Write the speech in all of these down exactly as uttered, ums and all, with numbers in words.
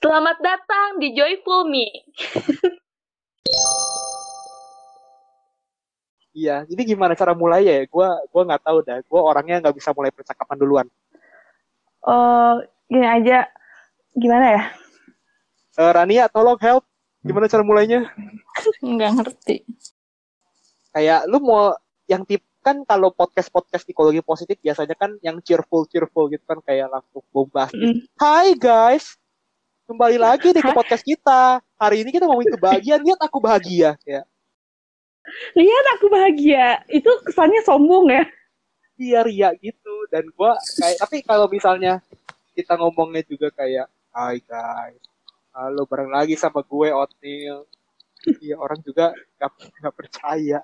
Selamat datang di Joyful Me. Iya, jadi gimana cara mulai ya? Gua, gua nggak tahu dah. Gua orangnya nggak bisa mulai percakapan duluan. Oh, gini aja. Gimana ya? Uh, Rania, tolong help. Gimana cara mulainya? Nggak ngerti. Kayak lu mau yang tip kan kalau podcast-podcast psikologi positif biasanya kan yang cheerful-cheerful gitu kan, kayak langsung bombastis. Mm. Hai guys, kembali lagi nih ke podcast kita. Hari ini kita mau ngomongin kebahagiaan. Lihat aku bahagia. Ya. Lihat aku bahagia. Itu kesannya sombong ya? Iya, ria gitu. Dan gua kayak, tapi kalau misalnya kita ngomongnya juga kayak hai guys, halo, bareng lagi sama gue Otniel. Iya, orang juga gak, gak percaya.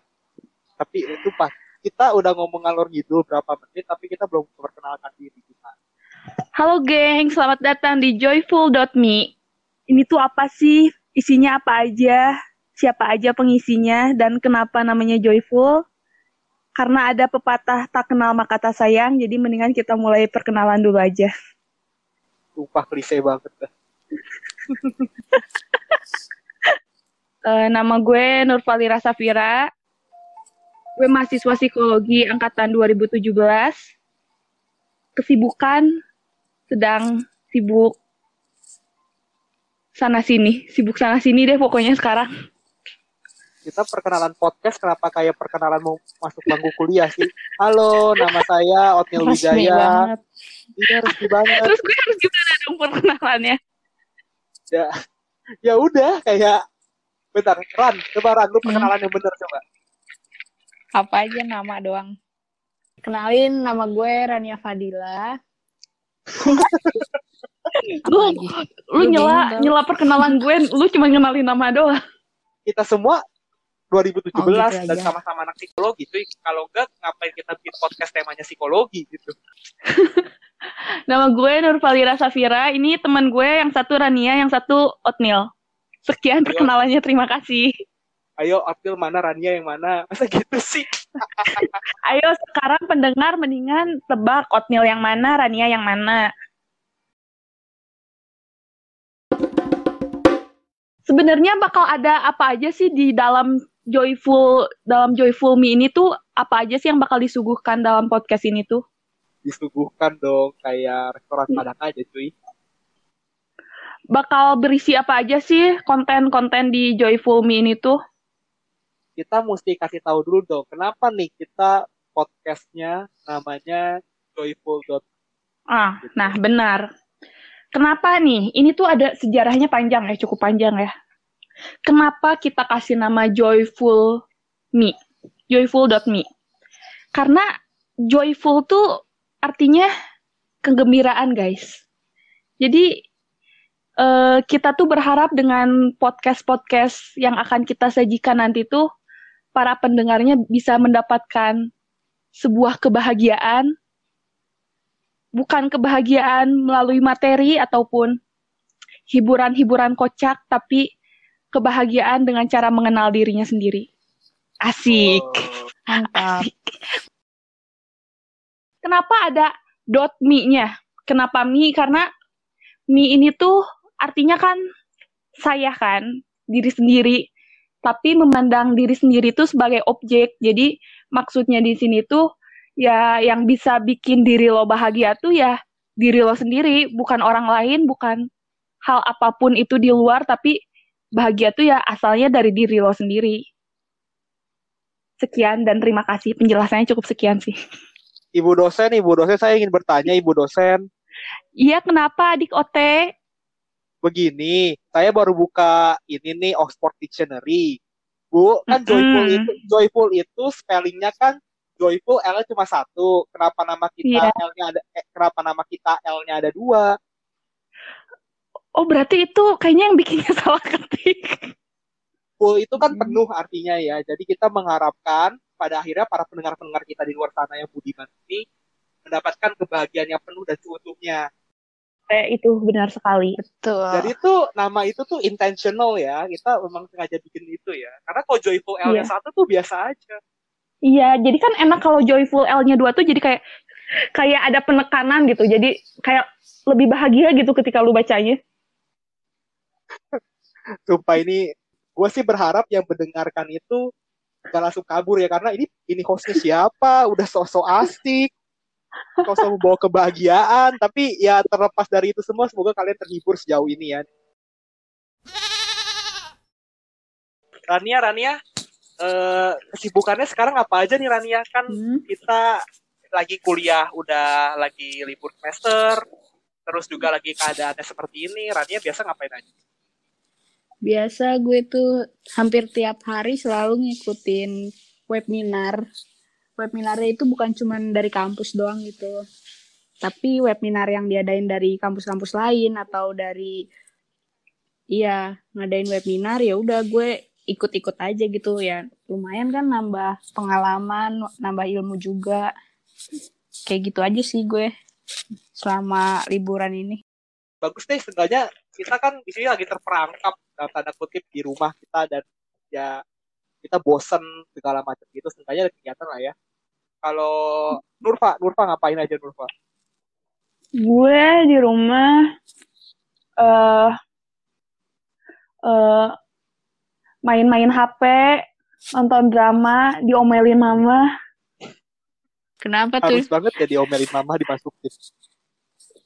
Tapi itu pas kita udah ngomong ngalor gitu berapa menit, tapi kita belum memperkenalkan diri kita. Halo geng, selamat datang di joyful dot me. Ini tuh apa sih? Isinya apa aja? Siapa aja pengisinya? Dan kenapa namanya Joyful? Karena ada pepatah tak kenal maka tak sayang, jadi mendingan kita mulai perkenalan dulu aja. Sumpah klise banget dah. uh, nama gue Nur Falira Safira. Gue mahasiswa psikologi angkatan dua ribu tujuh belas. Kesibukan sedang sibuk sana sini, sibuk sana sini deh pokoknya sekarang. Kita perkenalan podcast kenapa kayak perkenalan mau masuk bangku kuliah sih? Halo, nama saya Otniel Widjaya. Iya, resmi banget. Terus gue harus gimana dong perkenalannya? Ya, ya udah kayak bentar, Ran, coba Ran lu perkenalan hmm. yang benar coba. Apa aja nama doang. Kenalin, nama gue Rania Fadila. lu, lu, lu nyela, nyela perkenalan gue, lu cuma kenalin nama doang. Kita semua dua ribu tujuh belas oh, gitu dan aja. Sama-sama anak psikologi. Cuy. Kalau enggak, ngapain kita bikin podcast temanya psikologi gitu. Nama gue Nur Falira Safira, ini teman gue yang satu Rania, yang satu Otniel. Sekian Ayo. Perkenalannya, terima kasih. Ayo, Otniel mana, Rania yang mana? Masa gitu sih? Ayo, sekarang pendengar mendingan tebak Otniel yang mana, Rania yang mana. Sebenarnya bakal ada apa aja sih di dalam Joyful, dalam Joyful Me ini tuh? Apa aja sih yang bakal disuguhkan dalam podcast ini tuh? Disuguhkan dong, kayak restoran Padang aja cuy. Bakal berisi apa aja sih konten-konten di Joyful Me ini tuh? Kita mesti kasih tahu dulu dong, kenapa nih kita podcastnya namanya Joyful. Ah, gitu. Nah benar. Kenapa nih? Ini tuh ada sejarahnya panjang ya, cukup panjang ya. Kenapa kita kasih nama Joyful Me? Joyful dot me. Karena joyful tuh artinya kegembiraan, guys. Jadi eh, kita tuh berharap dengan podcast-podcast yang akan kita sajikan nanti tuh para pendengarnya bisa mendapatkan sebuah kebahagiaan, bukan kebahagiaan melalui materi ataupun hiburan-hiburan kocak, tapi kebahagiaan dengan cara mengenal dirinya sendiri. Asik. Oh, mantap. Asik. Kenapa ada dot mi-nya? Kenapa mi? Karena mi ini tuh artinya kan saya kan, diri sendiri. Tapi memandang diri sendiri itu sebagai objek. Jadi maksudnya di sini tuh ya yang bisa bikin diri lo bahagia tuh ya diri lo sendiri, bukan orang lain, bukan hal apapun itu di luar, tapi bahagia tuh ya asalnya dari diri lo sendiri. Sekian dan terima kasih. Penjelasannya cukup sekian sih. Ibu dosen, ibu dosen saya ingin bertanya, ibu dosen. Iya, kenapa adik O T? Begini, saya baru buka ini nih Oxford Dictionary. Bu, kan mm-hmm. joyful itu joyful itu spellingnya kan joyful L-nya cuma satu. Kenapa nama kita yeah. L-nya ada eh, kenapa nama kita L-nya ada dua? Oh, berarti itu kayaknya yang bikinnya salah ketik. Full itu kan penuh artinya ya. Jadi kita mengharapkan pada akhirnya para pendengar-pendengar kita di luar sana yang budiman ini mendapatkan kebahagiaan yang penuh dan seutuhnya. Eh, itu benar sekali. Betul. Jadi itu nama itu tuh intentional ya. Kita memang sengaja bikin itu ya. Karena kalau joyful L-nya yeah. satu tuh biasa aja. Iya, yeah, jadi kan enak kalau joyful L-nya dua tuh jadi kayak kayak ada penekanan gitu. Jadi kayak lebih bahagia gitu ketika lu bacanya. Sumpah ini, gue sih berharap yang mendengarkan itu gak langsung kabur ya, karena ini ini hostnya siapa, udah sok-sok asik, sok-sok membawa kebahagiaan. Tapi ya terlepas dari itu semua, semoga kalian terhibur sejauh ini ya. Rania, Rania, eh, kesibukannya sekarang apa aja nih Rania? Kan hmm. kita lagi kuliah, udah lagi libur semester, terus juga lagi keadaannya seperti ini. Rania biasa ngapain aja? Biasa gue tuh hampir tiap hari selalu ngikutin webinar. Webinarnya itu bukan cuma dari kampus doang gitu, tapi webinar yang diadain dari kampus-kampus lain atau dari, iya, ngadain webinar, ya udah gue ikut-ikut aja gitu ya. Lumayan kan, nambah pengalaman, nambah ilmu juga. Kayak gitu aja sih gue selama liburan ini. Bagus deh, setidaknya kita kan di sini lagi terperangkap dalam tanda kutip di rumah kita, dan ya kita bosen segala macam gitu. Setidaknya ada kegiatan lah ya. Kalau Nurfa, Nurfa ngapain aja Nurfa? Gue di rumah uh, uh, main-main H P, nonton drama, diomelin mama. Kenapa tuh? Harus banget ya diomelin mama, dimasukin.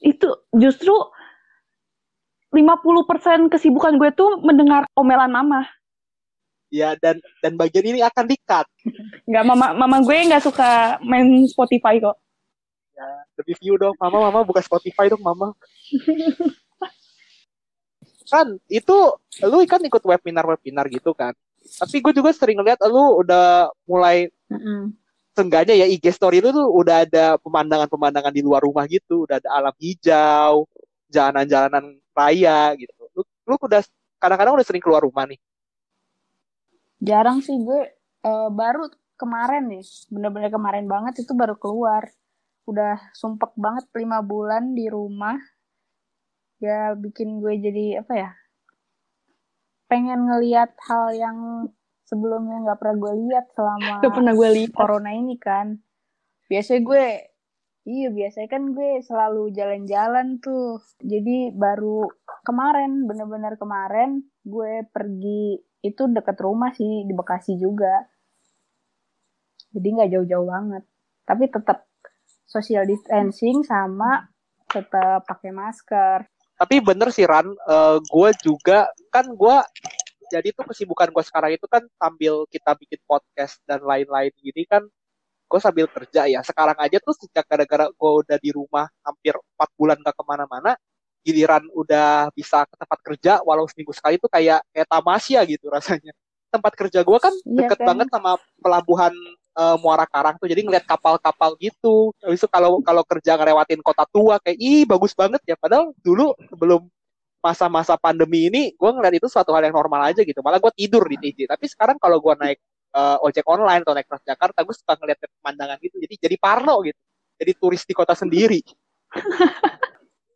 Itu justru lima puluh persen kesibukan gue tuh mendengar omelan mama. Ya, dan dan bagian ini akan di-cut. Enggak, mama mama gue enggak suka main Spotify kok. Ya, lebih view dong. Mama, mama bukan Spotify dong, mama. Kan, itu lu kan ikut webinar-webinar gitu kan. Tapi gue juga sering lihat lu udah mulai, mm-hmm. seenggaknya ya I G story lu tuh udah ada pemandangan-pemandangan di luar rumah gitu. Udah ada alam hijau, jalanan-jalanan raya gitu. Lu, lu udah kadang-kadang udah sering keluar rumah nih? Jarang sih gue, e, baru kemarin nih, bener-bener kemarin banget itu baru keluar. Udah sumpek banget lima bulan di rumah. Ya bikin gue jadi apa ya, pengen ngelihat hal yang sebelumnya nggak pernah gue lihat selama gak pernah gue lihat. Corona ini kan. Biasanya gue Iya, biasanya kan gue selalu jalan-jalan tuh. Jadi baru kemarin, bener-bener kemarin gue pergi, itu deket rumah sih, di Bekasi juga. Jadi gak jauh-jauh banget. Tapi tetap social distancing sama tetap pakai masker. Tapi bener sih Ran, uh, gue juga, kan gue, jadi tuh kesibukan gue sekarang itu kan sambil kita bikin podcast dan lain-lain gini kan, gue sambil kerja ya. Sekarang aja tuh sejak gara-gara gue udah di rumah hampir empat bulan gak kemana-mana, giliran udah bisa ke tempat kerja, walau seminggu sekali tuh kayak kayak tamasya gitu rasanya. Tempat kerja gue kan deket ya, kan? Banget sama pelabuhan uh, Muara Karang tuh, jadi ngeliat kapal-kapal gitu. Habis itu kalau kalau kerja ngelewatin kota tua, kayak ih bagus banget ya. Padahal dulu sebelum masa-masa pandemi ini, gue ngeliat itu suatu hal yang normal aja gitu. Malah gue tidur di T J. Tapi sekarang kalau gue naik Uh, ojek online atau naik Transjakarta, gue suka ngeliat pemandangan gitu, jadi jadi parno gitu, jadi turis di kota sendiri.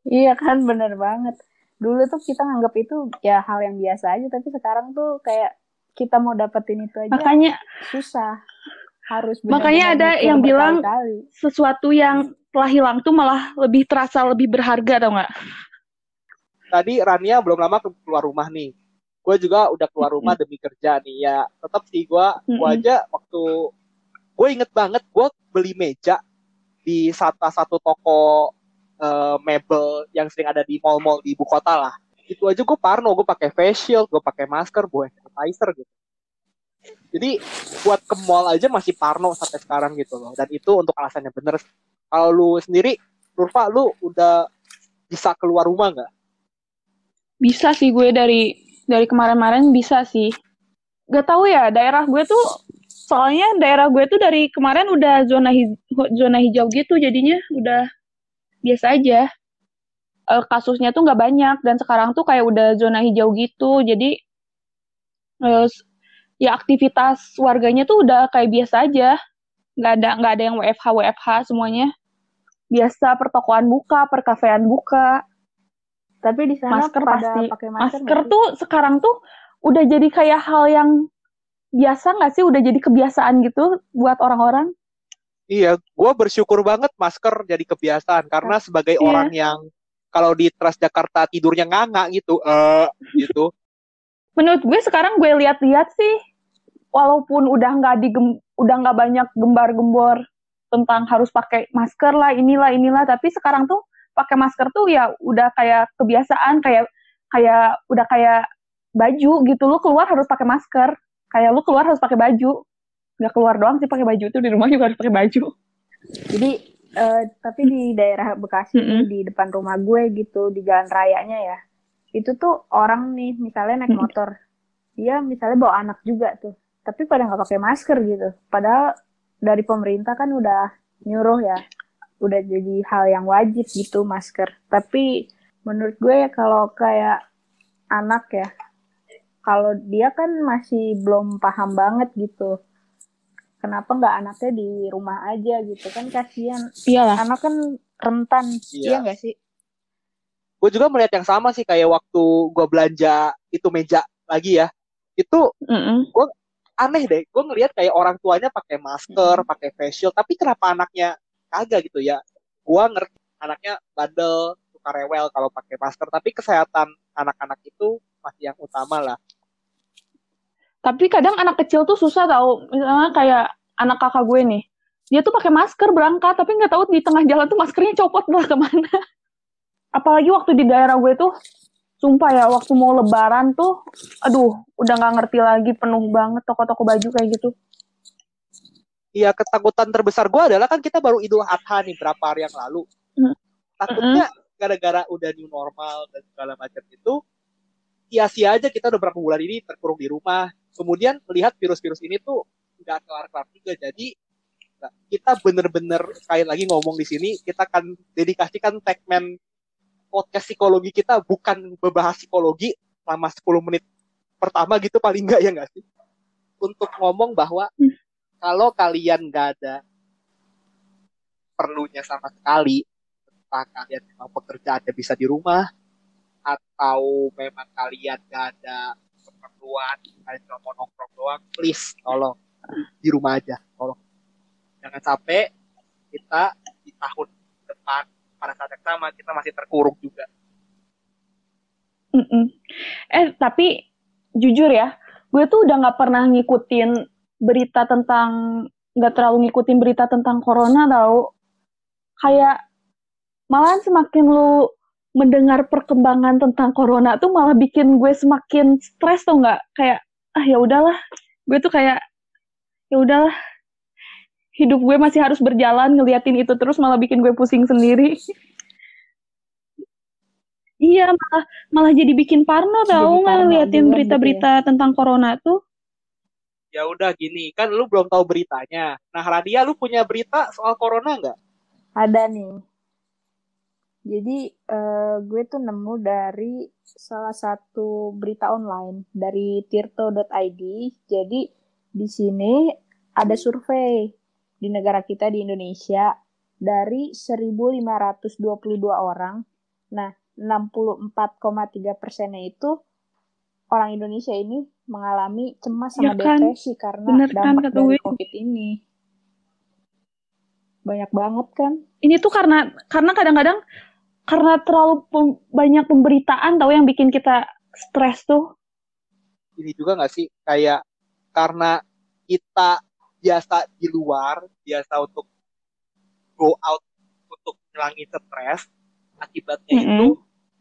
Iya kan, bener banget. Dulu tuh kita nganggap itu ya hal yang biasa aja, tapi sekarang tuh kayak kita mau dapetin itu aja makanya susah. Harus bener-bener, makanya ada yang bilang kali. Sesuatu yang telah hilang tuh malah lebih terasa lebih berharga, tau nggak? Tadi Rania belum lama keluar rumah nih. Gue juga udah keluar rumah demi kerja nih ya. Tetap sih gue, gue aja waktu, gue inget banget gue beli meja di salah satu toko uh, mebel yang sering ada di mall-mall di ibu kota lah. Itu aja gue parno, gue pakai face shield, gue pakai masker, gue sanitizer gitu. Jadi buat ke mall aja masih parno sampai sekarang gitu loh. Dan itu untuk alasannya bener. Kalau lu sendiri, Nurfa, lu udah bisa keluar rumah nggak? Bisa sih gue dari Dari kemarin-kemarin bisa sih. Gak tahu ya, daerah gue tuh, soalnya daerah gue tuh dari kemarin udah zona hij- zona hijau gitu, jadinya udah biasa aja. E, kasusnya tuh gak banyak, dan sekarang tuh kayak udah zona hijau gitu, jadi e, ya aktivitas warganya tuh udah kayak biasa aja. Gak ada, gak ada yang W F H W F H semuanya. Biasa pertokoan buka, perkafean buka. Tapi di sana masker pasti pakai masker, masker tuh sekarang tuh udah jadi kayak hal yang biasa nggak sih, udah jadi kebiasaan gitu buat orang-orang. Iya, gue bersyukur banget masker jadi kebiasaan karena sebagai iya. orang yang kalau di Transjakarta tidurnya nganga gitu, eh uh, gitu, menurut gue sekarang gue lihat-lihat sih, walaupun udah nggak digem, udah nggak banyak gembar-gembor tentang harus pakai masker lah, inilah inilah, tapi sekarang tuh pakai masker tuh ya udah kayak kebiasaan, kayak kayak udah kayak baju gitu, lu keluar harus pakai masker, kayak lu keluar harus pakai baju, nggak keluar doang sih pakai baju, tuh di rumah juga harus pakai baju. Jadi uh, tapi di daerah Bekasi mm-hmm. di depan rumah gue gitu, di jalan rayanya ya, itu tuh orang nih misalnya naik motor, dia misalnya bawa anak juga tuh, tapi pada nggak pakai masker gitu, padahal dari pemerintah kan udah nyuruh ya, udah jadi hal yang wajib gitu masker. Tapi menurut gue ya kalau kayak anak ya, kalau dia kan masih belum paham banget gitu, kenapa nggak anaknya di rumah aja gitu kan, kasihan. Iyalah. Anak kan rentan, iya nggak sih? Gue juga melihat yang sama sih, kayak waktu gue belanja itu meja lagi ya, itu mm-mm. gue aneh deh, gue ngelihat kayak orang tuanya pakai masker, mm-hmm. pakai facial, tapi kenapa anaknya agak gitu ya. Gua ngerti anaknya bandel, suka rewel kalau pakai masker, tapi kesehatan anak-anak itu masih yang utama lah. Tapi kadang anak kecil tuh susah tau, misalnya kayak anak kakak gue nih, dia tuh pakai masker berangkat, tapi nggak tahu di tengah jalan tuh maskernya copot lah kemana. Apalagi waktu di daerah gue tuh, sumpah ya, waktu mau lebaran tuh, aduh, udah nggak ngerti lagi, penuh banget toko-toko baju kayak gitu. Iya, ketakutan terbesar gue adalah kan kita baru Idul Adha nih berapa hari yang lalu. Mm. Takutnya mm-hmm. gara-gara udah new normal dan segala macam itu, sia-sia aja kita udah berapa bulan ini terkurung di rumah. Kemudian melihat virus-virus ini tuh nggak kelar-kelar juga. Jadi kita bener-bener sekali lagi ngomong di sini, kita akan dedikasikan segmen podcast psikologi kita bukan membahas psikologi selama sepuluh menit pertama gitu paling nggak ya nggak sih? Untuk ngomong bahwa mm. kalau kalian gak ada perlunya sama sekali, entah kalian memang pekerjaannya bisa di rumah, atau memang kalian gak ada keperluan, kalian cuma mau nongkrong doang, please, tolong, di rumah aja, tolong. Jangan sampai kita di tahun depan, pada saat yang sama, kita masih terkurung juga. Mm-mm. Eh, tapi jujur ya, gue tuh udah gak pernah ngikutin berita tentang, gak terlalu ngikutin berita tentang corona tau. Kayak malahan semakin lu mendengar perkembangan tentang corona tuh malah bikin gue semakin stres tau gak. Kayak ah ya udahlah, gue tuh kayak ya udahlah, hidup gue masih harus berjalan, ngeliatin itu terus malah bikin gue pusing sendiri. Iya, malah malah jadi bikin parno tau, ngeliatin berita-berita ya. Tentang corona tuh. Ya udah gini, kan lu belum tahu beritanya. Nah, Rania, lu punya berita soal corona nggak? Ada nih. Jadi, uh, gue tuh nemu dari salah satu berita online dari tirto dot i d. Jadi, di sini ada survei di negara kita di Indonesia dari seribu lima ratus dua puluh dua orang. Nah, enam puluh empat koma tiga persennya itu orang Indonesia ini mengalami cemas sama ya kan? Depresi karena bener dampak kan, dari COVID ini. Banyak banget kan? Ini tuh karena karena kadang-kadang karena terlalu pem, banyak pemberitaan tau yang bikin kita stres tuh. Ini juga nggak sih kayak karena kita biasa di luar, biasa untuk go out untuk mengurangi stres, akibatnya mm-hmm. itu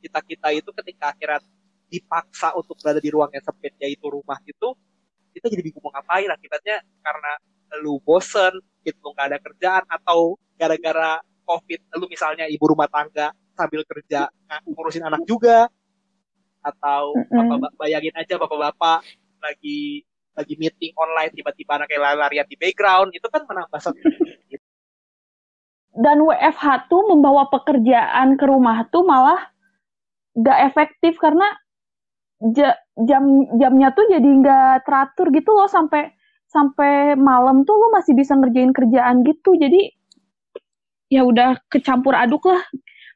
kita-kita itu ketika akhirnya dipaksa untuk berada di ruang yang sempit, yaitu rumah itu, kita jadi bingung mau ngapain. Akibatnya karena lu bosen, gitu, gak ada kerjaan, atau gara-gara COVID, lu misalnya ibu rumah tangga sambil kerja ngurusin anak juga, atau bapak, bayangin aja bapak-bapak lagi lagi meeting online, tiba-tiba anaknya lari-larian di background, itu kan menambah stres. Dan W F H tuh membawa pekerjaan ke rumah tuh malah gak efektif karena jam-jamnya tuh jadi nggak teratur gitu loh, sampai sampai malam tuh lo masih bisa ngerjain kerjaan gitu, jadi ya udah kecampur aduk lah,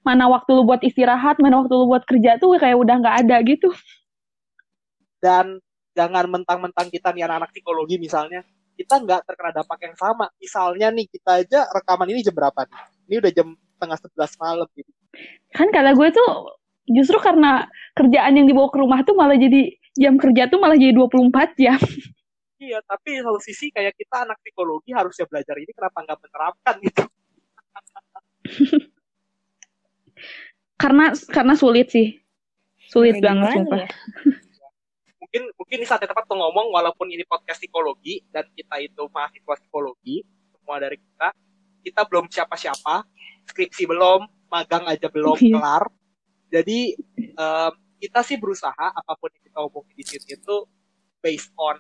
mana waktu lo buat istirahat, mana waktu lo buat kerja tuh kayak udah nggak ada gitu. Dan jangan mentang-mentang kita nih anak-anak psikologi misalnya, kita nggak terkena dampak yang sama. Misalnya nih kita aja rekaman ini jam berapa nih? Ini udah jam setengah sebelas malam gitu. Kan kata gue tuh justru karena kerjaan yang dibawa ke rumah tuh malah jadi jam kerja tuh malah jadi dua puluh empat jam. Iya, tapi satu sisi kayak kita anak psikologi harusnya belajar ini, kenapa nggak menerapkan gitu? karena karena sulit sih, sulit nah, banget sumpah. Ya? mungkin mungkin ini saatnya tepat untuk ngomong, walaupun ini podcast psikologi dan kita itu mahasiswa psikologi, semua dari kita, kita belum siapa-siapa, skripsi belum, magang aja belum kelar. Jadi um, kita sih berusaha apapun yang kita omongin di sini itu based on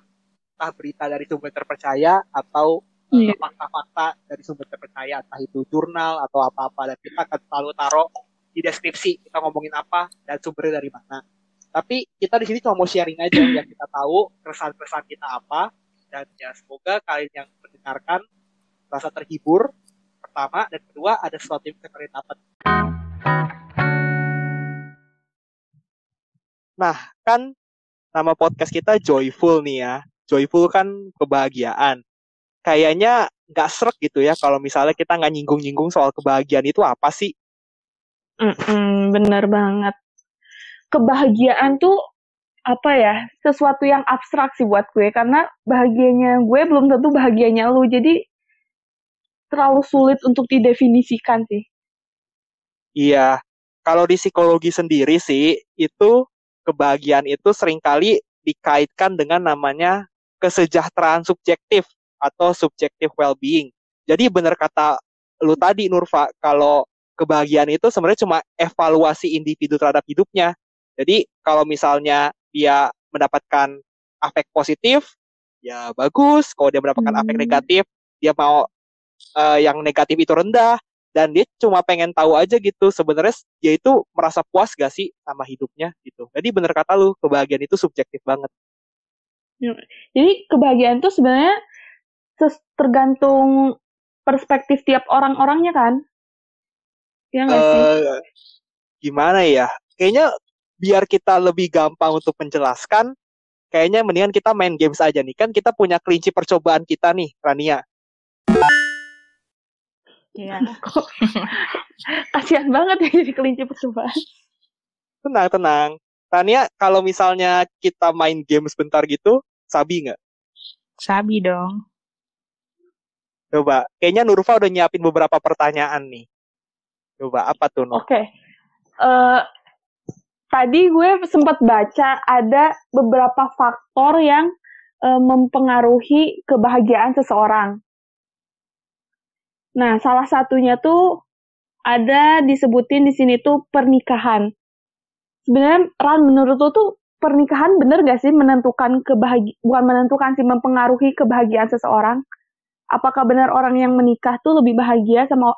entah berita dari sumber terpercaya atau yeah. uh, fakta-fakta dari sumber terpercaya, entah itu jurnal atau apa-apa, dan kita akan selalu taruh di deskripsi kita ngomongin apa dan sumbernya dari mana. Tapi kita di sini cuma mau sharing aja yang kita tahu, keresahan-keresahan kita apa, dan ya semoga kalian yang mendengarkan merasa terhibur pertama, dan kedua ada sesuatu yang kalian dapat. Nah, kan nama podcast kita Joyful nih ya. Joyful kan kebahagiaan. Kayaknya nggak srek gitu ya kalau misalnya kita nggak nyinggung-nyinggung soal kebahagiaan itu apa sih? Mm-mm, bener banget. Kebahagiaan tuh apa ya? Sesuatu yang abstrak sih buat gue. Karena bahagianya gue belum tentu bahagianya lu. Jadi terlalu sulit untuk didefinisikan sih. Iya. Kalau di psikologi sendiri sih, itu kebahagiaan itu seringkali dikaitkan dengan namanya kesejahteraan subjektif atau subjective well-being. Jadi benar kata lu tadi, Nurfa, kalau kebahagiaan itu sebenarnya cuma evaluasi individu terhadap hidupnya. Jadi kalau misalnya dia mendapatkan afek positif, ya bagus. Kalau dia mendapatkan hmm. afek negatif, dia mau uh, yang negatif itu rendah. Dan dia cuma pengen tahu aja gitu, sebenarnya dia itu merasa puas gak sih sama hidupnya gitu. Jadi bener kata lu, kebahagiaan itu subjektif banget. Jadi kebahagiaan itu sebenarnya tergantung perspektif tiap orang-orangnya kan? Iya gak sih? Uh, gimana ya? Kayaknya biar kita lebih gampang untuk menjelaskan, kayaknya mendingan kita main games aja nih. Kan kita punya kelinci percobaan kita nih, Rania. Iya. Kasian banget ya jadi kelinci percobaan. Tenang, tenang. Tania, kalau misalnya kita main game sebentar gitu, sabi nggak? Sabi dong. Coba, kayaknya Nurfa udah nyiapin beberapa pertanyaan nih. Coba, apa tuh, Nur? Oke. Okay. Uh, tadi gue sempat baca ada beberapa faktor yang uh, mempengaruhi kebahagiaan seseorang. Nah, salah satunya tuh ada disebutin di sini tuh pernikahan. Sebenarnya, Ran, menurut lo tuh pernikahan bener gak sih menentukan kebahagiaan, bukan menentukan sih, mempengaruhi kebahagiaan seseorang? Apakah benar orang yang menikah tuh lebih bahagia sama...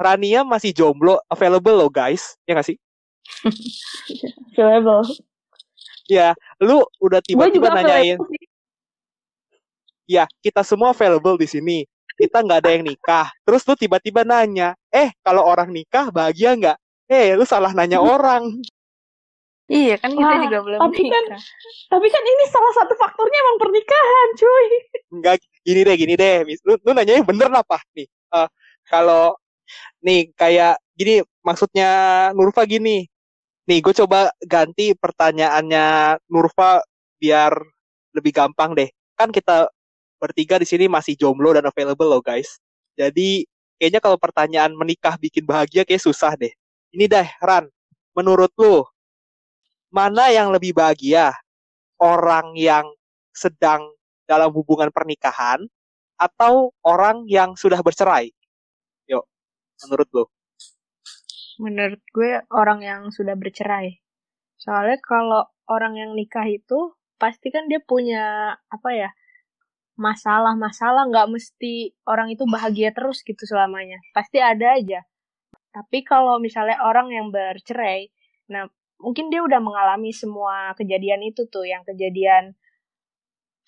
Rania masih jomblo, available lo guys, ya gak sih? Available. Ya, lu udah tiba-tiba nanyain. Ya, kita semua available di sini. Kita nggak ada yang nikah. Terus lu tiba-tiba nanya, eh kalau orang nikah bahagia nggak? Eh, lu salah nanya orang. Iya kan kita Wah, juga belum tapi nikah. Kan, tapi kan ini salah satu faktornya emang pernikahan, cuy. Enggak, gini deh, gini deh. Lu, lu nanyanya bener apa? Nih, uh, kalau nih kayak gini, maksudnya Nurfa gini. Nih, gue coba ganti pertanyaannya Nurfa biar lebih gampang deh. Kan kita bertiga di sini masih jomblo dan available loh guys. Jadi kayaknya kalau pertanyaan menikah bikin bahagia kayak susah deh. Ini deh Ran, menurut lu mana yang lebih bahagia? Orang yang sedang dalam hubungan pernikahan atau orang yang sudah bercerai? Yuk, menurut lu. Menurut gue orang yang sudah bercerai. Soalnya kalau orang yang nikah itu pasti kan dia punya apa ya? masalah-masalah, nggak mesti orang itu bahagia terus gitu selamanya. Pasti ada aja. Tapi kalau misalnya orang yang bercerai, nah mungkin dia udah mengalami semua kejadian itu tuh, yang kejadian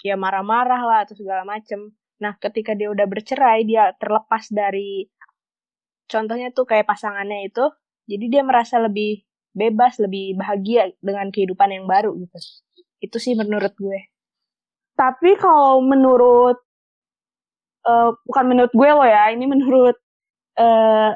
ya marah-marah lah atau segala macem. Nah ketika dia udah bercerai, dia terlepas dari, contohnya tuh kayak pasangannya itu, jadi dia merasa lebih bebas, lebih bahagia dengan kehidupan yang baru gitu. Itu sih menurut gue. Tapi kalau menurut, uh, bukan menurut gue lo ya, ini menurut uh,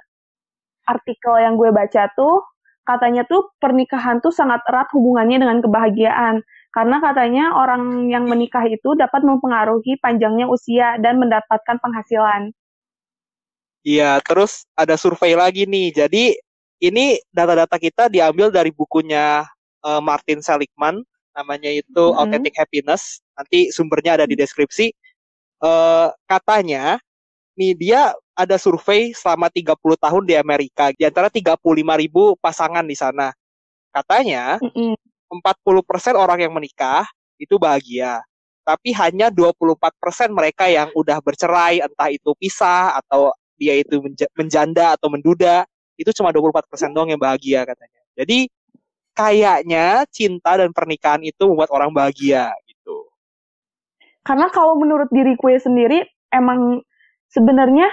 artikel yang gue baca tuh, katanya tuh pernikahan tuh sangat erat hubungannya dengan kebahagiaan. Karena katanya orang yang menikah itu dapat mempengaruhi panjangnya usia dan mendapatkan penghasilan. Iya, terus ada survei lagi nih. Jadi ini data-data kita diambil dari bukunya uh, Martin Seligman, namanya itu mm-hmm. Authentic Happiness. Nanti sumbernya ada di deskripsi. Uh, katanya, nih dia ada survei selama tiga puluh tahun di Amerika, di antara tiga puluh lima ribu pasangan di sana. Katanya, mm-hmm. empat puluh persen orang yang menikah itu bahagia, tapi hanya dua puluh empat persen mereka yang udah bercerai, entah itu pisah atau dia itu menjanda atau menduda, itu cuma dua puluh empat persen doang yang bahagia katanya. Jadi kayaknya cinta dan pernikahan itu membuat orang bahagia gitu. Karena kalau menurut diriku sendiri, emang sebenarnya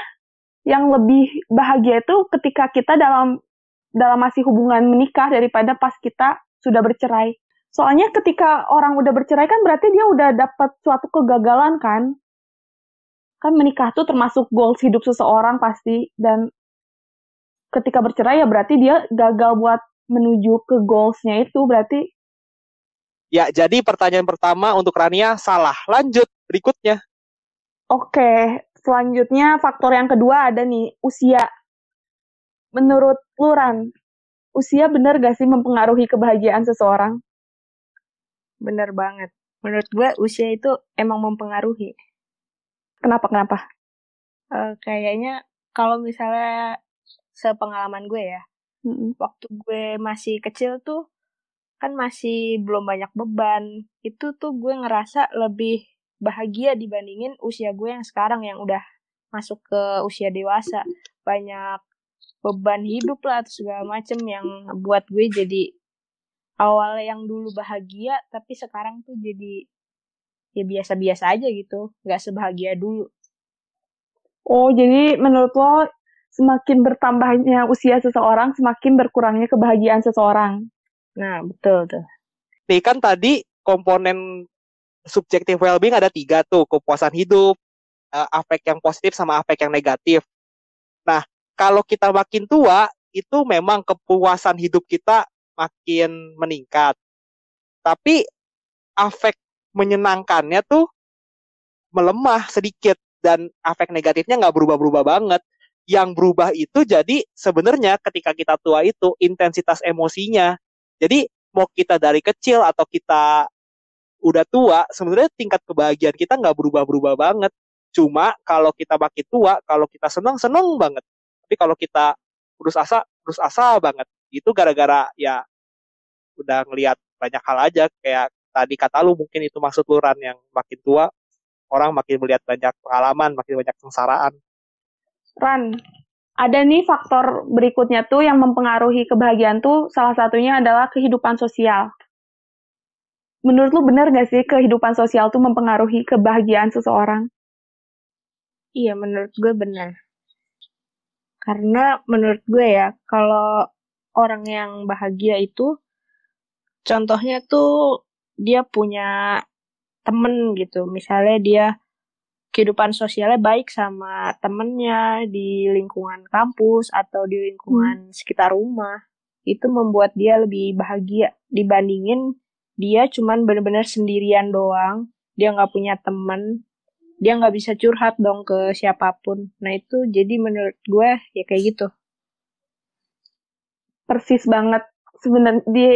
yang lebih bahagia itu ketika kita dalam dalam masih hubungan menikah daripada pas kita sudah bercerai. Soalnya ketika orang udah bercerai kan berarti dia udah dapat suatu kegagalan kan. Kan menikah tuh termasuk goals hidup seseorang pasti. Dan ketika bercerai ya berarti dia gagal buat menuju ke goalsnya itu berarti. Ya, jadi pertanyaan pertama untuk Rania salah. Lanjut, berikutnya. Oke, selanjutnya faktor yang kedua ada nih, usia. Menurut lu, Ran, usia benar gak sih mempengaruhi kebahagiaan seseorang? Benar banget. Menurut gue usia itu emang mempengaruhi. Kenapa? Kenapa? Uh, kayaknya kalau misalnya sepengalaman gue ya. Mm-hmm. Waktu gue masih kecil tuh kan masih belum banyak beban. Itu tuh gue ngerasa lebih bahagia dibandingin usia gue yang sekarang yang udah masuk ke usia dewasa. Banyak beban hidup lah atau segala macem yang buat gue jadi awalnya yang dulu bahagia tapi sekarang tuh jadi ya biasa-biasa aja gitu, nggak sebahagia dulu. Oh, jadi menurut lo semakin bertambahnya usia seseorang semakin berkurangnya kebahagiaan seseorang. Nah, betul tuh. Nih kan tadi komponen subjective well-being ada tiga tuh, kepuasan hidup, afek yang positif sama afek yang negatif. Nah, kalau kita makin tua, itu memang kepuasan hidup kita makin meningkat. Tapi afek menyenangkannya tuh melemah sedikit dan afek negatifnya nggak berubah-berubah banget. Yang berubah itu jadi sebenarnya ketika kita tua itu intensitas emosinya. Jadi mau kita dari kecil atau kita udah tua, sebenarnya tingkat kebahagiaan kita nggak berubah-berubah banget. Cuma kalau kita makin tua, kalau kita senang-senang banget. Tapi kalau kita putus asa, putus asa banget. Itu gara-gara ya udah ngelihat banyak hal aja. Kayak tadi kata lu mungkin itu maksud lu, Ran, yang makin tua orang makin melihat banyak pengalaman, makin banyak sengsaraan. Ran, ada nih faktor berikutnya tuh yang mempengaruhi kebahagiaan tuh salah satunya adalah kehidupan sosial. Menurut lu benar gak sih kehidupan sosial tuh mempengaruhi kebahagiaan seseorang? Iya, menurut gue benar. Karena menurut gue ya, kalau orang yang bahagia itu, contohnya tuh dia punya temen gitu. Misalnya dia kehidupan sosialnya baik sama temennya di lingkungan kampus atau di lingkungan hmm. sekitar rumah. Itu membuat dia lebih bahagia dibandingin dia cuman benar-benar sendirian doang. Dia gak punya temen. Dia nggak bisa curhat dong ke siapapun. Nah itu jadi menurut gue ya kayak gitu. Persis banget. Sebenarnya di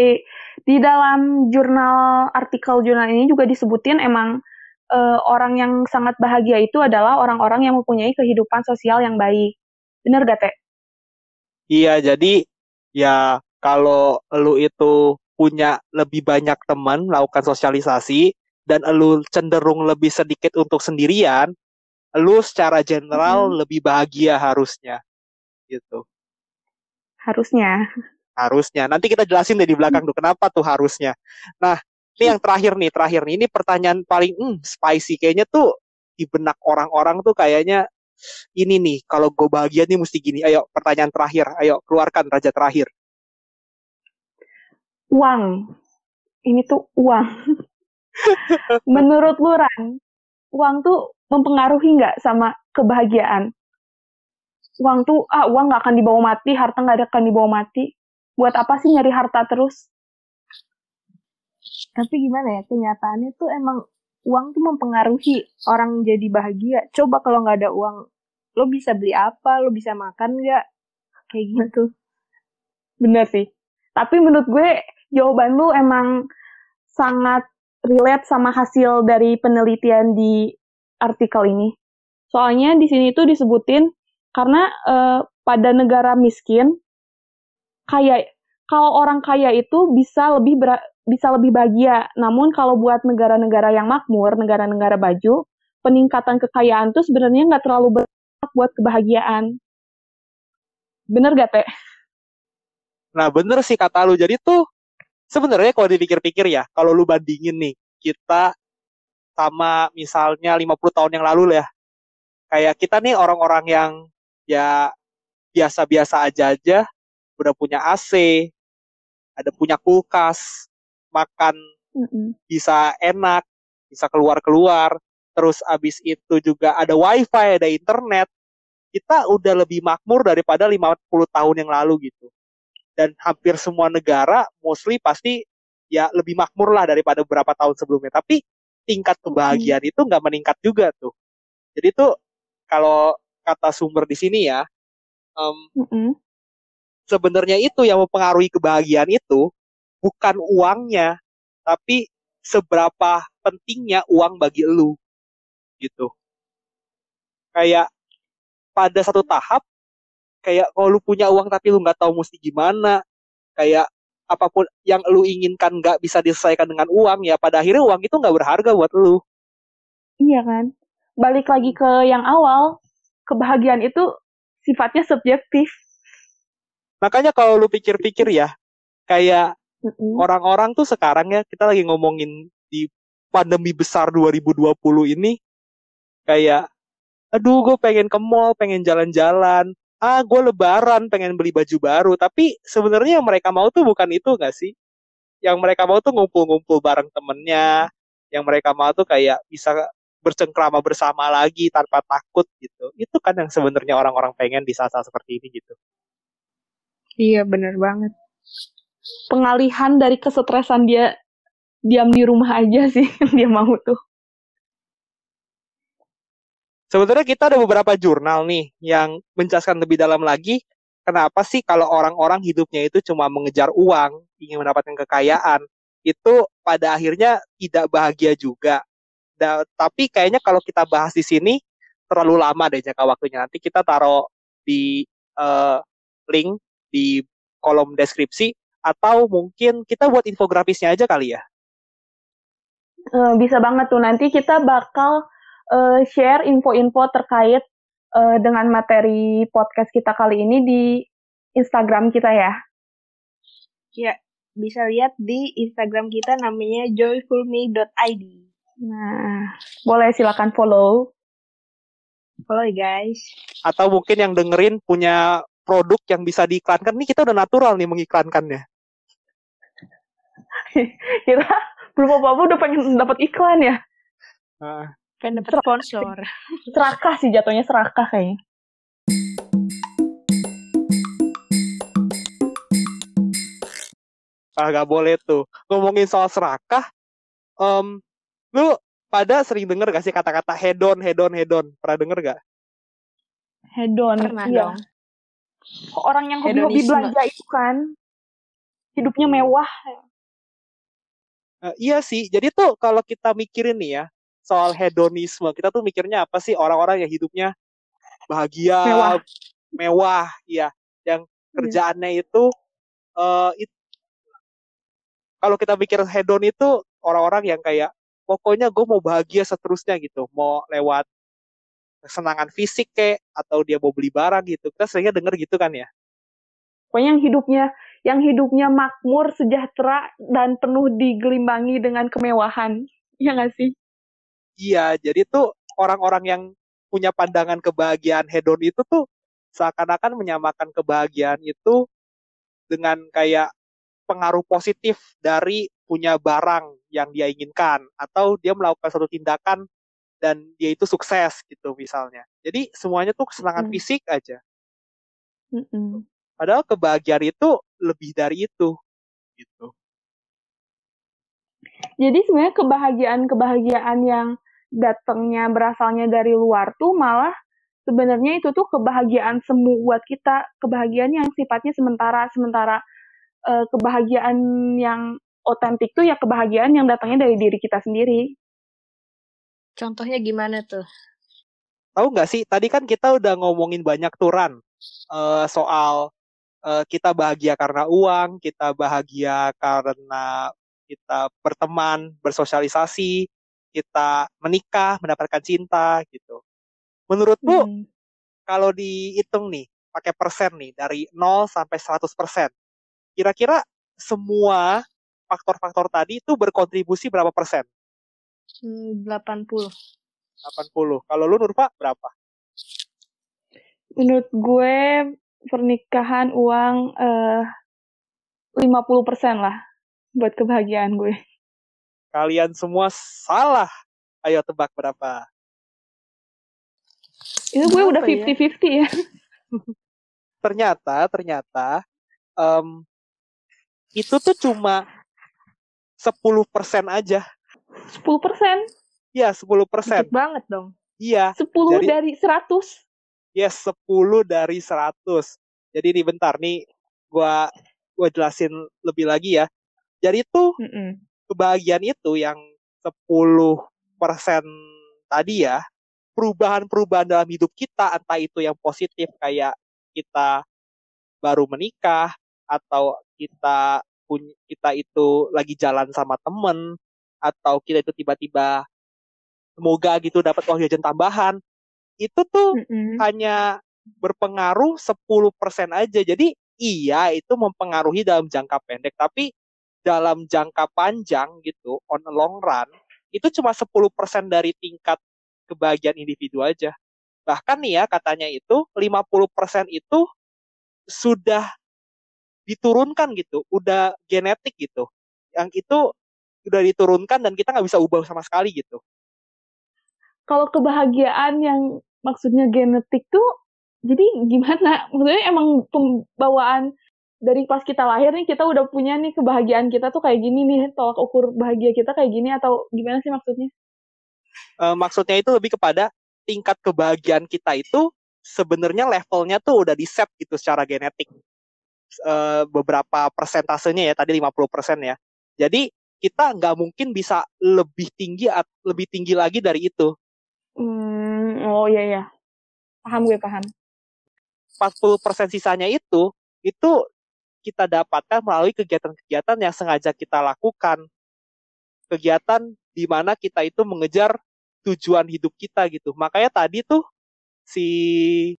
di dalam jurnal artikel jurnal ini juga disebutin emang e, orang yang sangat bahagia itu adalah orang-orang yang mempunyai kehidupan sosial yang baik. Bener gak, Teh? Iya, jadi ya kalau lu itu punya lebih banyak teman, lakukan sosialisasi, dan elu cenderung lebih sedikit untuk sendirian, elu secara general hmm. lebih bahagia harusnya. Gitu. Harusnya. Harusnya. Nanti kita jelasin deh di belakang hmm. tuh kenapa tuh harusnya. Nah, ini yang terakhir nih, terakhir nih. Ini pertanyaan paling hmm, spicy. Kayaknya tuh di benak orang-orang tuh kayaknya ini nih, kalau gue bahagia nih mesti gini. Ayo, pertanyaan terakhir. Ayo, keluarkan raja terakhir. Uang. Ini tuh uang. Menurut lu, Ran, uang tuh mempengaruhi nggak sama kebahagiaan? Uang tuh, ah uang nggak akan dibawa mati, harta nggak akan dibawa mati. Buat apa sih nyari harta terus? Tapi gimana ya, kenyataannya tuh emang uang tuh mempengaruhi orang jadi bahagia. Coba kalau nggak ada uang, lo bisa beli apa, lo bisa makan nggak? Kayak gitu. Bener sih. Tapi menurut gue jawaban lu emang sangat relate sama hasil dari penelitian di artikel ini. Soalnya di sini tuh disebutin karena eh, pada negara miskin, kaya, kalau orang kaya itu bisa lebih ber, bisa lebih bahagia. Namun kalau buat negara-negara yang makmur, negara-negara baju, peningkatan kekayaan tuh sebenarnya nggak terlalu berpengaruh buat kebahagiaan. Bener gak, Teh? Nah, bener sih kata lu. Jadi tuh sebenarnya kalau dipikir-pikir ya, kalau lu bandingin nih, kita sama misalnya lima puluh tahun yang lalu ya. Kayak kita nih orang-orang yang ya biasa-biasa aja-aja, udah punya A C, ada punya kulkas, makan mm-mm. bisa enak, bisa keluar-keluar, terus abis itu juga ada wifi, ada internet, kita udah lebih makmur daripada lima puluh tahun yang lalu gitu. Dan hampir semua negara, mostly pasti ya lebih makmur lah daripada beberapa tahun sebelumnya. Tapi tingkat kebahagiaan mm-hmm. itu nggak meningkat juga tuh. Jadi tuh kalau kata sumber di sini ya, um, mm-mm. sebenarnya itu yang mempengaruhi kebahagiaan itu bukan uangnya, tapi seberapa pentingnya uang bagi lu, gitu. Kayak pada satu tahap, kayak kalau lu punya uang tapi lu nggak tahu mesti gimana, kayak apapun yang lu inginkan nggak bisa diselesaikan dengan uang, ya pada akhirnya uang itu nggak berharga buat lu. Iya kan? Balik lagi ke yang awal, kebahagiaan itu sifatnya subjektif. Makanya kalau lu pikir-pikir ya, kayak mm-hmm. orang-orang tuh sekarang ya, kita lagi ngomongin di pandemi besar dua ribu dua puluh ini, kayak, aduh gue pengen ke mall, pengen jalan-jalan, ah gue lebaran, pengen beli baju baru, tapi sebenarnya yang mereka mau tuh bukan itu gak sih? Yang mereka mau tuh ngumpul-ngumpul bareng temennya, yang mereka mau tuh kayak bisa bercengkrama bersama lagi tanpa takut gitu. Itu kan yang sebenarnya orang-orang pengen di saat-saat seperti ini gitu. Iya, benar banget. Pengalihan dari kesetresan dia diam di rumah aja sih dia mau tuh. Sebenarnya kita ada beberapa jurnal nih yang menjelaskan lebih dalam lagi kenapa sih kalau orang-orang hidupnya itu cuma mengejar uang, ingin mendapatkan kekayaan, itu pada akhirnya tidak bahagia juga. Da, tapi kayaknya kalau kita bahas di sini terlalu lama deh jangka waktunya. Nanti kita taruh di uh, link di kolom deskripsi, atau mungkin kita buat infografisnya aja kali ya? Bisa banget tuh, nanti kita bakal uh, share info-info terkait uh, dengan materi podcast kita kali ini di Instagram kita ya. Ya, bisa lihat di Instagram kita namanya joyful me dot i d. Nah, boleh silakan follow. Follow guys. Atau mungkin yang dengerin punya produk yang bisa diiklankan, nih kita udah natural nih mengiklankannya. Kita belum apa-apa udah pengen dapat iklan ya. Uh, pengen dapat sponsor. Serakah sih jatuhnya, serakah kayaknya. Ah gak boleh tuh. Ngomongin soal serakah, um, lu pada sering denger gak sih kata-kata hedon, hedon, hedon? Pernah denger gak? Hedon, pernah iya. dong. Orang yang hobi-hobi belanja itu kan hidupnya mewah. Uh, iya sih. Jadi tuh kalau kita mikirin nih ya soal hedonisme, kita tuh mikirnya apa sih orang-orang yang hidupnya bahagia, mewah, mewah ya, yang kerjaannya itu, uh, it, kalau kita mikir hedon itu orang-orang yang kayak pokoknya gue mau bahagia seterusnya gitu, mau lewat kesenangan fisik kayak, atau dia mau beli barang gitu. Kita seringnya denger gitu kan ya. Pokoknya yang hidupnya, yang hidupnya makmur, sejahtera, dan penuh digelimbangi dengan kemewahan. Iya gak sih? Iya, jadi tuh orang-orang yang punya pandangan kebahagiaan hedon itu tuh seakan-akan menyamakan kebahagiaan itu dengan kayak pengaruh positif dari punya barang yang dia inginkan, atau dia melakukan suatu tindakan dan dia itu sukses gitu misalnya. Jadi semuanya tuh kesenangan mm. fisik aja. Mm-mm. Padahal kebahagiaan itu lebih dari itu gitu. Jadi sebenarnya kebahagiaan-kebahagiaan yang datangnya berasalnya dari luar tuh malah sebenarnya itu tuh kebahagiaan semu buat kita, kebahagiaan yang sifatnya sementara, sementara eh, kebahagiaan yang otentik tuh ya kebahagiaan yang datangnya dari diri kita sendiri. Contohnya gimana tuh? Tahu nggak sih, tadi kan kita udah ngomongin banyak turan uh, soal uh, kita bahagia karena uang, kita bahagia karena kita berteman, bersosialisasi, kita menikah, mendapatkan cinta gitu. Menurutmu, hmm. kalau dihitung nih, pakai persen nih, dari nol sampai seratus persen, kira-kira semua faktor-faktor tadi itu berkontribusi berapa persen? delapan puluh. delapan puluh. Kalau lu Nurfa berapa? Menurut gue pernikahan, uang eh, lima puluh persen lah buat kebahagiaan gue. Kalian semua salah. Ayo tebak berapa? Itu gue berapa udah lima puluh lima puluh ya. ya. Ternyata, ternyata um, itu tuh cuma sepuluh persen aja. sepuluh persen? Iya, sepuluh persen. Dikit banget dong. Iya. sepuluh jadi, dari seratus? Yes, sepuluh dari seratus. Jadi nih bentar, nih gua gua jelasin lebih lagi ya. Jadi tuh Mm-mm. kebahagiaan itu yang sepuluh persen tadi ya, perubahan-perubahan dalam hidup kita, entah itu yang positif kayak kita baru menikah, atau kita kita itu lagi jalan sama temen, atau kita itu tiba-tiba semoga gitu dapat uang jajan tambahan, itu tuh mm-hmm. hanya berpengaruh sepuluh persen aja. Jadi iya itu mempengaruhi dalam jangka pendek, tapi dalam jangka panjang gitu, on a long run, itu cuma sepuluh persen dari tingkat kebahagiaan individu aja. Bahkan nih ya katanya itu lima puluh persen itu sudah diturunkan gitu, udah genetik gitu, yang itu udah diturunkan dan kita nggak bisa ubah sama sekali gitu. Kalau kebahagiaan yang maksudnya genetik tuh, jadi gimana? Maksudnya emang pembawaan dari pas kita lahir nih, kita udah punya nih kebahagiaan kita tuh kayak gini nih, tolak ukur bahagia kita kayak gini, atau gimana sih maksudnya? E, maksudnya itu lebih kepada tingkat kebahagiaan kita itu sebenarnya levelnya tuh udah di-set gitu secara genetik. E, beberapa persentasenya ya, tadi lima puluh persen ya. Jadi kita nggak mungkin bisa lebih tinggi lebih tinggi lagi dari itu. Hmm, oh iya iya. Paham gue, paham. empat puluh persen sisanya itu, itu kita dapatkan melalui kegiatan-kegiatan yang sengaja kita lakukan. Kegiatan di mana kita itu mengejar tujuan hidup kita gitu. Makanya tadi tuh, si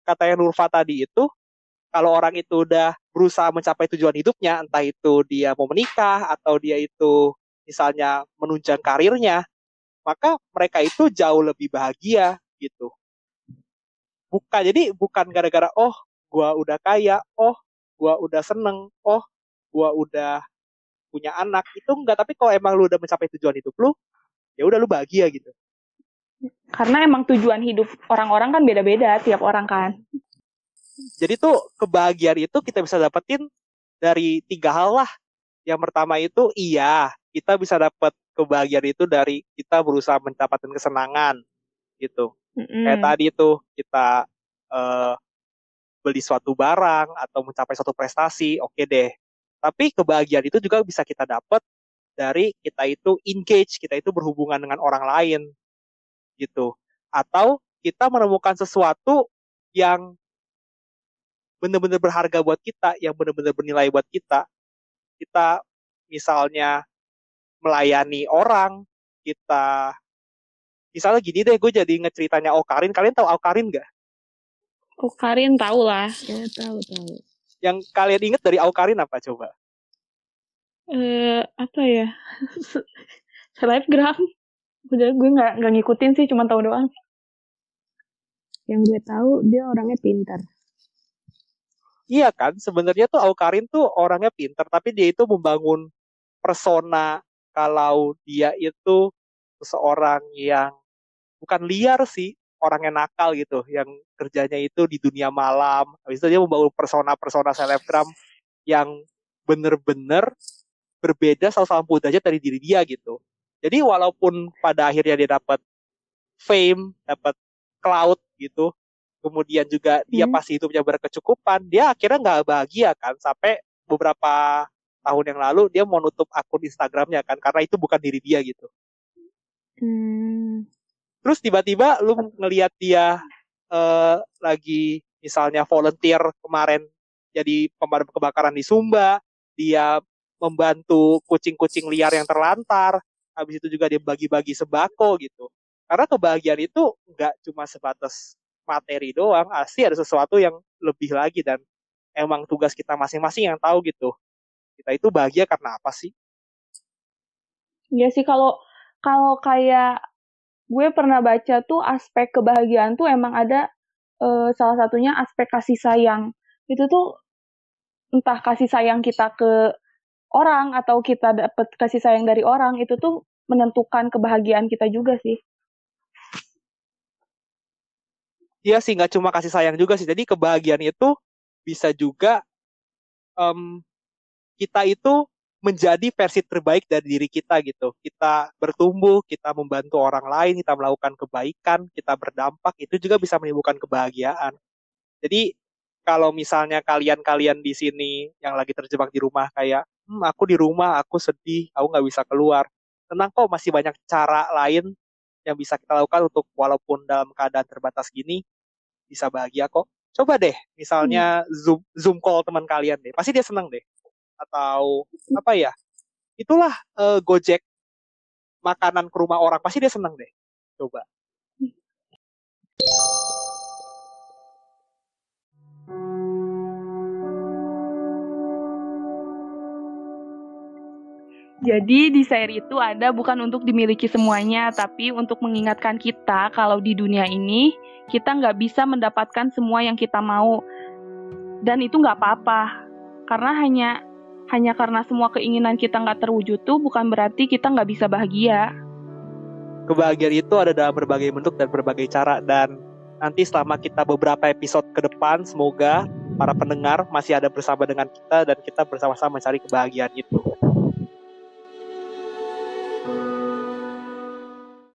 katanya Nurfa tadi itu, kalau orang itu udah berusaha mencapai tujuan hidupnya, entah itu dia mau menikah, atau dia itu misalnya menunjang karirnya, maka mereka itu jauh lebih bahagia gitu. Bukan, jadi bukan gara-gara oh gua udah kaya, oh gua udah seneng, oh gua udah punya anak, itu enggak. Tapi kalau emang lu udah mencapai tujuan hidup lu, ya udah lu bahagia gitu. Karena emang tujuan hidup orang-orang kan beda-beda tiap orang kan. Jadi tuh kebahagiaan itu kita bisa dapetin dari tiga hal lah. Yang pertama itu iya, kita bisa dapat kebahagiaan itu dari kita berusaha mendapatkan kesenangan gitu. Mm-hmm. Kayak tadi itu kita uh, beli suatu barang atau mencapai suatu prestasi, oke okay deh. Tapi kebahagiaan itu juga bisa kita dapat dari kita itu engage, kita itu berhubungan dengan orang lain gitu. Atau kita menemukan sesuatu yang benar-benar berharga buat kita, yang benar-benar bernilai buat kita. Kita misalnya melayani orang, kita misalnya gini deh, gue jadi ngeritanya Awkarin. Kalian tahu Awkarin nggak? Awkarin tahu lah. Ya tahu tahu. Yang kalian ingat dari Awkarin apa coba? Eh apa ya? Selebgram. Udah gue nggak nggak ngikutin sih, cuma tahu doang. Yang gue tahu dia orangnya pintar. Iya kan, sebenarnya tuh Awkarin tuh orangnya pintar, tapi dia itu membangun persona kalau dia itu seorang yang bukan liar sih, orang yang nakal gitu, yang kerjanya itu di dunia malam. Habis itu dia membangun persona-persona selebgram yang bener-bener berbeda saus salam putih aja dari diri dia gitu. Jadi walaupun pada akhirnya dia dapat fame, dapat cloud gitu, kemudian juga dia hmm. pasti hidupnya berkecukupan, dia akhirnya nggak bahagia kan, sampai beberapa tahun yang lalu dia mau nutup akun Instagramnya kan, karena itu bukan diri dia gitu. Hmm. Terus tiba-tiba lu ngelihat dia uh, lagi misalnya volunteer kemarin jadi pemadam kebakaran di Sumba, dia membantu kucing-kucing liar yang terlantar, habis itu juga dia bagi-bagi sembako gitu. Karena kebahagiaan itu nggak cuma sebatas materi doang, pasti ada sesuatu yang lebih lagi, dan emang tugas kita masing-masing yang tahu gitu. Kita itu bahagia karena apa sih? Iya sih, kalau kalau kayak gue pernah baca tuh aspek kebahagiaan tuh emang ada e, salah satunya aspek kasih sayang. Itu tuh entah kasih sayang kita ke orang atau kita dapat kasih sayang dari orang, itu tuh menentukan kebahagiaan kita juga sih. Iya sih, nggak cuma kasih sayang juga sih. Jadi kebahagiaan itu bisa juga um, kita itu menjadi versi terbaik dari diri kita gitu. Kita bertumbuh, kita membantu orang lain, kita melakukan kebaikan, kita berdampak, itu juga bisa menimbulkan kebahagiaan. Jadi kalau misalnya kalian-kalian di sini yang lagi terjebak di rumah kayak, hmm, aku di rumah, aku sedih, aku nggak bisa keluar. Tenang kok, masih banyak cara lain yang bisa kita lakukan untuk walaupun dalam keadaan terbatas gini, bisa bahagia kok. Coba deh, misalnya hmm. zoom zoom call teman kalian deh, pasti dia seneng deh. Atau apa ya, itulah uh, gojek makanan ke rumah orang, pasti dia seneng deh. Coba. Jadi di seri itu ada bukan untuk dimiliki semuanya, tapi untuk mengingatkan kita kalau di dunia ini kita nggak bisa mendapatkan semua yang kita mau. Dan itu nggak apa-apa. Karena hanya hanya karena semua keinginan kita nggak terwujud tuh bukan berarti kita nggak bisa bahagia. Kebahagiaan itu ada dalam berbagai bentuk dan berbagai cara. Dan nanti selama kita beberapa episode ke depan, semoga para pendengar masih ada bersama dengan kita dan kita bersama-sama mencari kebahagiaan itu.